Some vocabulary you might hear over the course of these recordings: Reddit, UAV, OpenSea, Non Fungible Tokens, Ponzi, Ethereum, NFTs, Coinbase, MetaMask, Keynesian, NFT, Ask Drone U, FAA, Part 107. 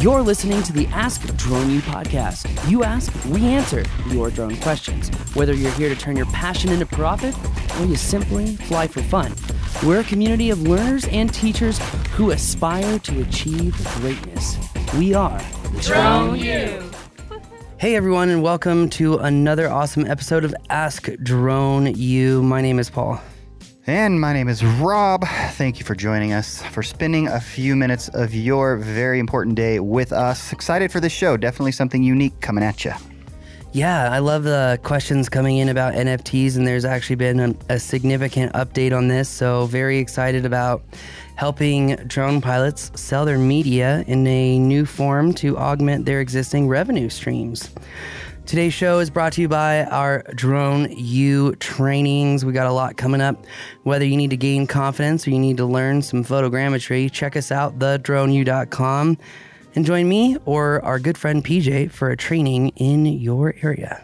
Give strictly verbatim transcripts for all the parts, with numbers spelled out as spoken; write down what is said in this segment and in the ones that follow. You're listening to the Ask Drone U podcast. You ask, we answer your drone questions. Whether you're here to turn your passion into profit or you simply fly for fun, we're a community of learners and teachers who aspire to achieve greatness. We are Drone U. Hey everyone, and welcome to another awesome episode of Ask Drone U. My name is Paul. And my name is Rob. Thank you for joining us, for spending a few minutes of your very important day with us. Excited for this show. Definitely something unique coming at you. Yeah, I love the questions coming in about N F Ts, and there's actually been a, a significant update on this. So very excited about helping drone pilots sell their media in a new form to augment their existing revenue streams. Today's show is brought to you by our Drone U trainings. We got a lot coming up. Whether you need to gain confidence or you need to learn some photogrammetry, check us out, the drone u dot com, and join me or our good friend P J for a training in your area.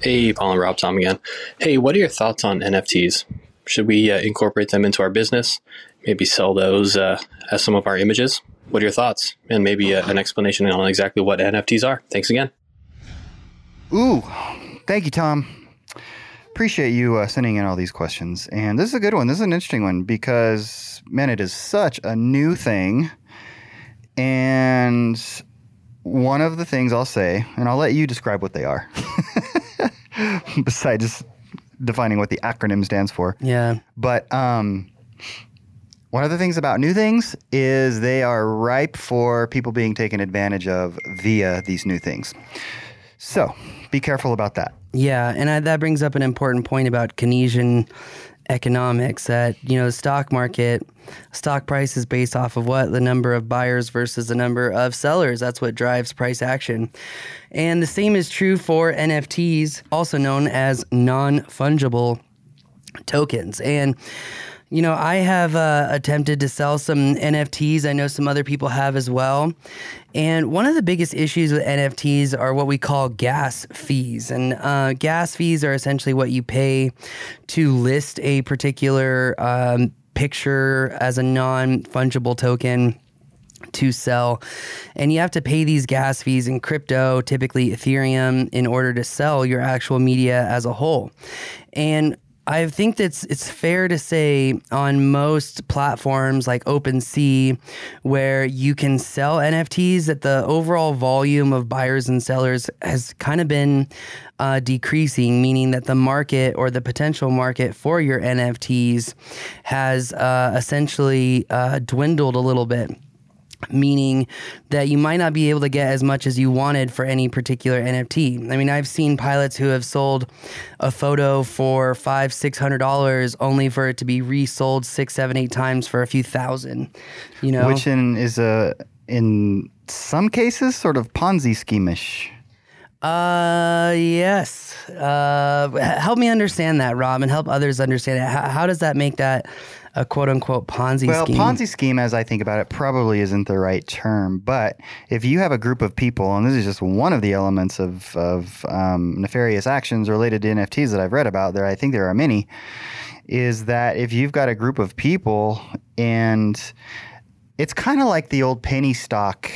Hey, Paul and Rob, Tom again. Hey, what are your thoughts on N F Ts? Should we uh, incorporate them into our business? Maybe sell those uh, as some of our images? What are your thoughts? And maybe uh, an explanation on exactly what N F Ts are. Thanks again. Ooh, thank you, Tom. Appreciate you uh, sending in all these questions. And this is a good one. This is an interesting one because, man, it is such a new thing. And one of the things I'll say, and I'll let you describe what they are, besides just defining what the acronym stands for. Yeah. But um, one of the things about new things is they are ripe for people being taken advantage of via these new things. So be careful about that. Yeah, and I, that brings up an important point about Keynesian economics, that, you know, the stock market, stock price is based off of what? The number of buyers versus the number of sellers. That's what drives price action. And the same is true for N F Ts, also known as non-fungible tokens. And you know, I have uh, attempted to sell some N F Ts. I know some other people have as well. And one of the biggest issues with N F Ts are what we call gas fees. And uh, gas fees are essentially what you pay to list a particular um, picture as a non-fungible token to sell. And you have to pay these gas fees in crypto, typically Ethereum, in order to sell your actual media as a whole. And I think that's it's fair to say on most platforms like OpenSea, where you can sell N F Ts, that the overall volume of buyers and sellers has kind of been uh, decreasing, meaning that the market or the potential market for your N F Ts has uh, essentially uh, dwindled a little bit. Meaning that you might not be able to get as much as you wanted for any particular N F T. I mean, I've seen pilots who have sold a photo for five, six hundred dollars only for it to be resold six, seven, eight times for a few thousand. You know, which in is a in some cases sort of Ponzi scheme-ish. Uh, yes. Uh, help me understand that, Rob, and help others understand it. How, how does that make that a quote-unquote Ponzi well, scheme? Well, Ponzi scheme, as I think about it, probably isn't the right term. But if you have a group of people, and this is just one of the elements of, of um, nefarious actions related to N F Ts that I've read about, there I think there are many, is that if you've got a group of people, and it's kind of like the old penny stock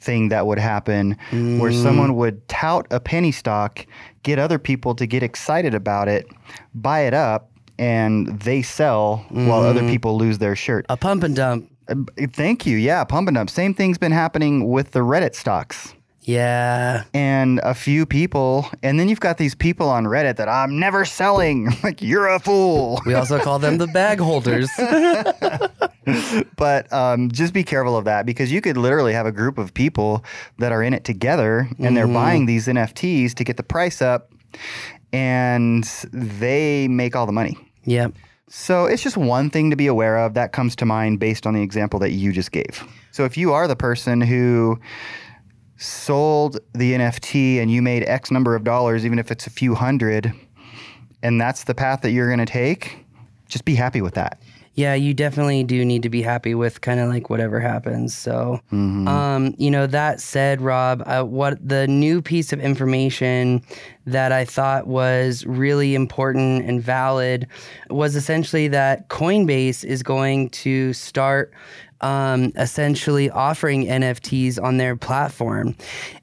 thing that would happen, mm. where someone would tout a penny stock, get other people to get excited about it, buy it up, and they sell mm. while other people lose their shirt. A pump and dump. Thank you. Yeah, pump and dump. Same thing's been happening with the Reddit stocks. Yeah. And a few people, and then you've got these people on Reddit that I'm never selling. Like, you're a fool. We also call them the bag holders. But um, just be careful of that, because you could literally have a group of people that are in it together, and mm-hmm. they're buying these N F Ts to get the price up, and they make all the money. Yeah. So it's just one thing to be aware of that comes to mind based on the example that you just gave. So if you are the person who sold the N F T and you made X number of dollars, even if it's a few hundred, and that's the path that you're going to take, just be happy with that. Yeah, you definitely do need to be happy with kind of like whatever happens. So, mm-hmm. um, you know, that said, Rob, uh, what the new piece of information that I thought was really important and valid was essentially that Coinbase is going to start um, essentially offering N F Ts on their platform.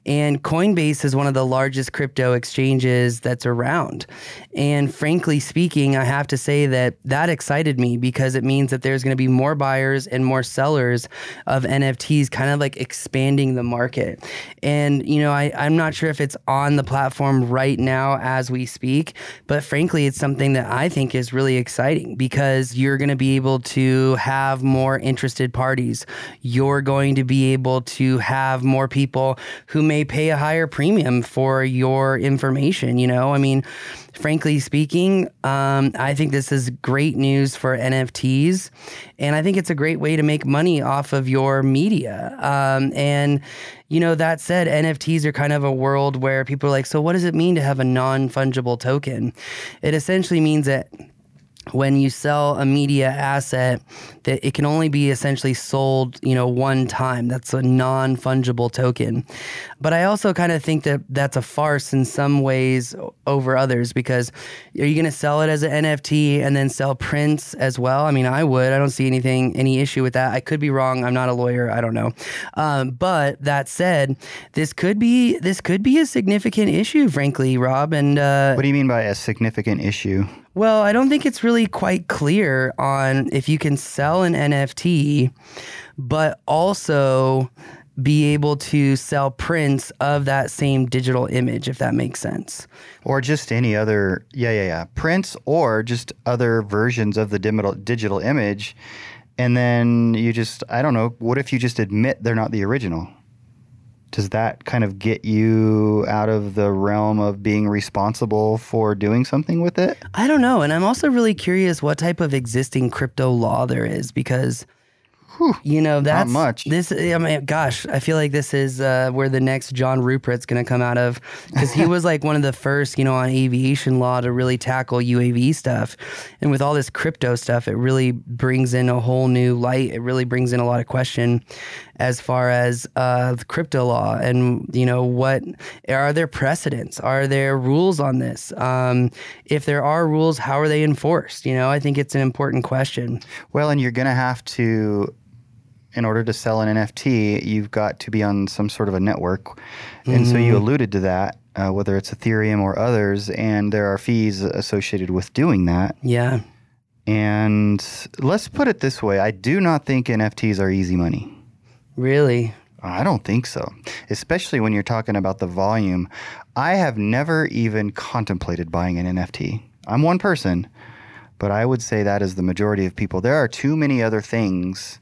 And Coinbase is one of the largest crypto exchanges that's around. And frankly speaking, I have to say that that excited me because it means that there's going to be more buyers and more sellers of N F Ts, kind of like expanding the market. And, you know, I, I'm not sure if it's on the platform right now as we speak, but frankly, it's something that I think is really exciting because you're going to be able to have more interested parties. You're going to be able to have more people who may pay a higher premium for your information. You know, I mean, frankly speaking, um, I think this is great news for N F Ts, and I think it's a great way to make money off of your media. Um, and, you know, that said, N F Ts are kind of a world where people are like, so what does it mean to have a non-fungible token? It essentially means that when you sell a media asset, that it can only be essentially sold, you know, one time. That's a non-fungible token. But I also kind of think that that's a farce in some ways over others, because are you going to sell it as an N F T and then sell prints as well? I mean, I would. I don't see anything, any issue with that. I could be wrong. I'm not a lawyer. I don't know. Um, but that said, this could be this could be a significant issue, frankly, Rob. And uh, what do you mean by a significant issue? Well, I don't think it's really quite clear on if you can sell an N F T, but also be able to sell prints of that same digital image, if that makes sense. Or just any other, yeah, yeah, yeah, prints or just other versions of the digital digital image. And then you just, I don't know, what if you just admit they're not the original? Does that kind of get you out of the realm of being responsible for doing something with it? I don't know. And I'm also really curious what type of existing crypto law there is, because, whew, you know, that's not much. This, I mean, gosh, I feel like this is uh, where the next John Rupert's going to come out of, because he was like one of the first, you know, on aviation law to really tackle U A V stuff. And with all this crypto stuff, it really brings in a whole new light. It really brings in a lot of question as far as uh, crypto law and, you know, what are there precedents? Are there rules on this? Um, if there are rules, how are they enforced? You know, I think it's an important question. Well, and you're going to have to, in order to sell an N F T, you've got to be on some sort of a network. And mm-hmm. so you alluded to that, uh, whether it's Ethereum or others, and there are fees associated with doing that. Yeah. And let's put it this way. I do not think N F Ts are easy money. Really? I don't think so, especially when you're talking about the volume. I have never even contemplated buying an N F T. I'm one person, but I would say that is the majority of people. There are too many other things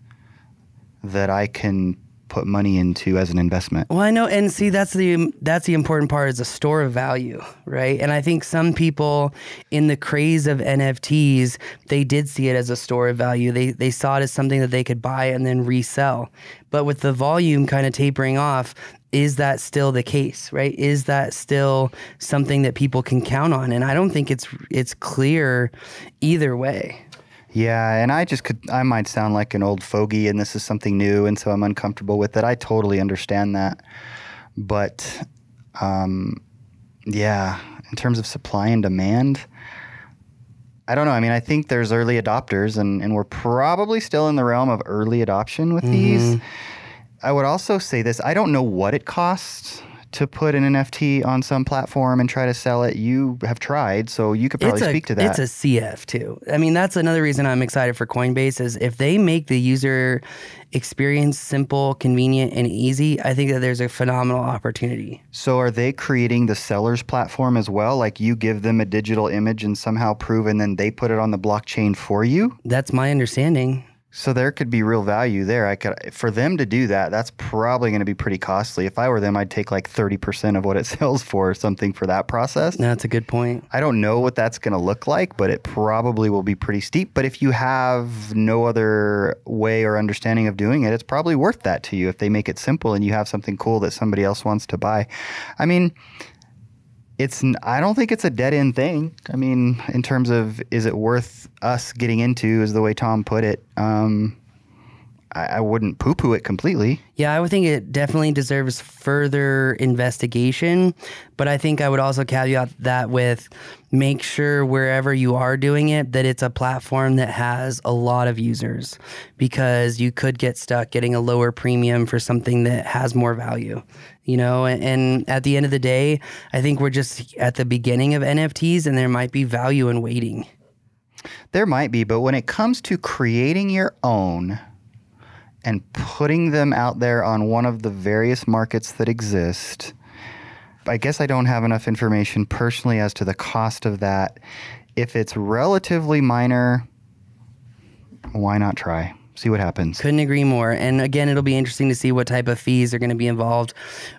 that I can put money into as an investment. Well, I know, and see, that's the that's the important part, is a store of value, right? And I think some people in the craze of N F Ts, they did see it as a store of value. They they saw it as something that they could buy and then resell. But with the volume kind of tapering off, is that still the case, right? Is that still something that people can count on? And I don't think it's it's clear either way. Yeah, and I just could, I might sound like an old fogey, and this is something new, and so I'm uncomfortable with it. I totally understand that. But, um, yeah, in terms of supply and demand, I don't know. I mean, I think there's early adopters, and, and we're probably still in the realm of early adoption with mm-hmm. these. I would also say this. I don't know what it costs to put an N F T on some platform and try to sell it. You have tried, so you could probably a, speak to that. It's a C F too. I mean, that's another reason I'm excited for Coinbase, is if they make the user experience simple, convenient, and easy, I think that there's a phenomenal opportunity. So are they creating the seller's platform as well? Like you give them a digital image and somehow prove, and then they put it on the blockchain for you? That's my understanding. So there could be real value there. I could, for them to do that, that's probably going to be pretty costly. If I were them, I'd take like thirty percent of what it sells for or something for that process. No, that's a good point. I don't know what that's going to look like, but it probably will be pretty steep. But if you have no other way or understanding of doing it, it's probably worth that to you if they make it simple and you have something cool that somebody else wants to buy. I mean, It's. I don't think it's a dead-end thing. I mean, in terms of, is it worth us getting into, is the way Tom put it. Um, I, I wouldn't poo-poo it completely. Yeah, I would think it definitely deserves further investigation. But I think I would also caveat that with make sure wherever you are doing it, that it's a platform that has a lot of users, because you could get stuck getting a lower premium for something that has more value. You know, and, and at the end of the day, I think we're just at the beginning of N F Ts, and there might be value in waiting. There might be, but when it comes to creating your own and putting them out there on one of the various markets that exist, I guess I don't have enough information personally as to the cost of that. If it's relatively minor, why not try? See what happens. Couldn't agree more. And again, it'll be interesting to see what type of fees are going to be involved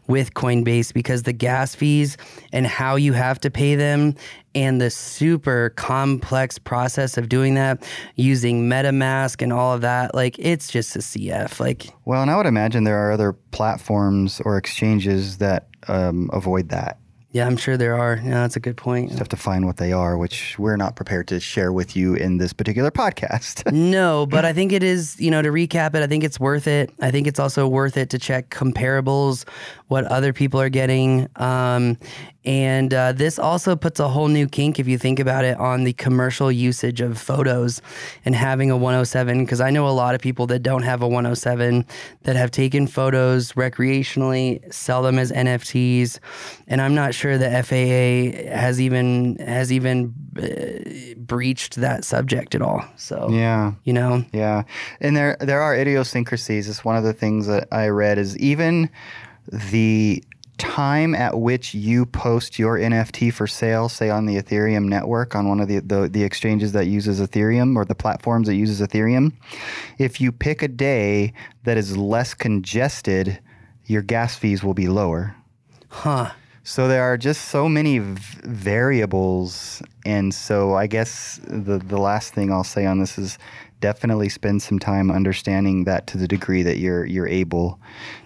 with Coinbase, because the gas fees and how you have to pay them and the super complex process of doing that using MetaMask and all of that, like, it's just a C F. Like, well, and I would imagine there are other platforms or exchanges that um, avoid that. Yeah, I'm sure there are. Yeah, that's a good point. Just have to find what they are, which we're not prepared to share with you in this particular podcast. No, but I think it is, you know, to recap it, I think it's worth it. I think it's also worth it to check comparables, what other people are getting. Um, and uh, this also puts a whole new kink, if you think about it, on the commercial usage of photos and having a one oh seven, because I know a lot of people that don't have a one oh seven that have taken photos recreationally, sell them as N F Ts, and I'm not sure sure the F A A has even has even uh, breached that subject at all. So yeah, you know, yeah, and there there are idiosyncrasies. It's one of the things that I read is even the time at which you post your N F T for sale, say on the Ethereum network, on one of the the, the exchanges that uses Ethereum or the platforms that uses Ethereum, if you pick a day that is less congested, your gas fees will be lower. Huh. So there are just so many v- variables, and so I guess the, the last thing I'll say on this is definitely spend some time understanding that to the degree that you're you're able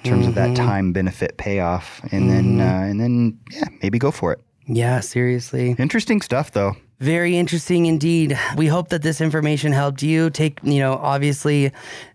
in terms mm-hmm. of that time benefit payoff, and mm-hmm. then uh, and then yeah, maybe go for it. Yeah, seriously. Interesting stuff, though. Very interesting indeed. We hope that this information helped you. Take, you know, obviously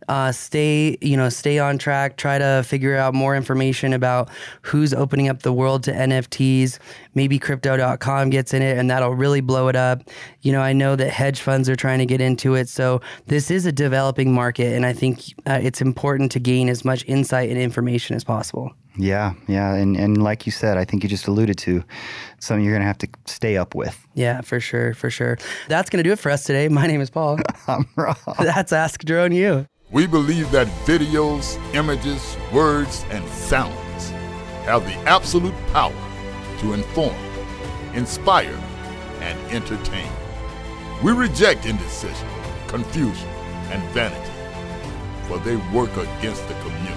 uh, stay, you know, stay on track. Try to figure out more information about who's opening up the world to N F Ts. Maybe crypto dot com gets in it, and that'll really blow it up. You know, I know that hedge funds are trying to get into it. So this is a developing market, and I think uh, it's important to gain as much insight and information as possible. Yeah, yeah, and and like you said, I think you just alluded to something you're going to have to stay up with. Yeah, for sure, for sure. That's going to do it for us today. My name is Paul. I'm Rob. That's Ask Drone U. We believe that videos, images, words, and sounds have the absolute power to inform, inspire, and entertain. We reject indecision, confusion, and vanity, for they work against the community.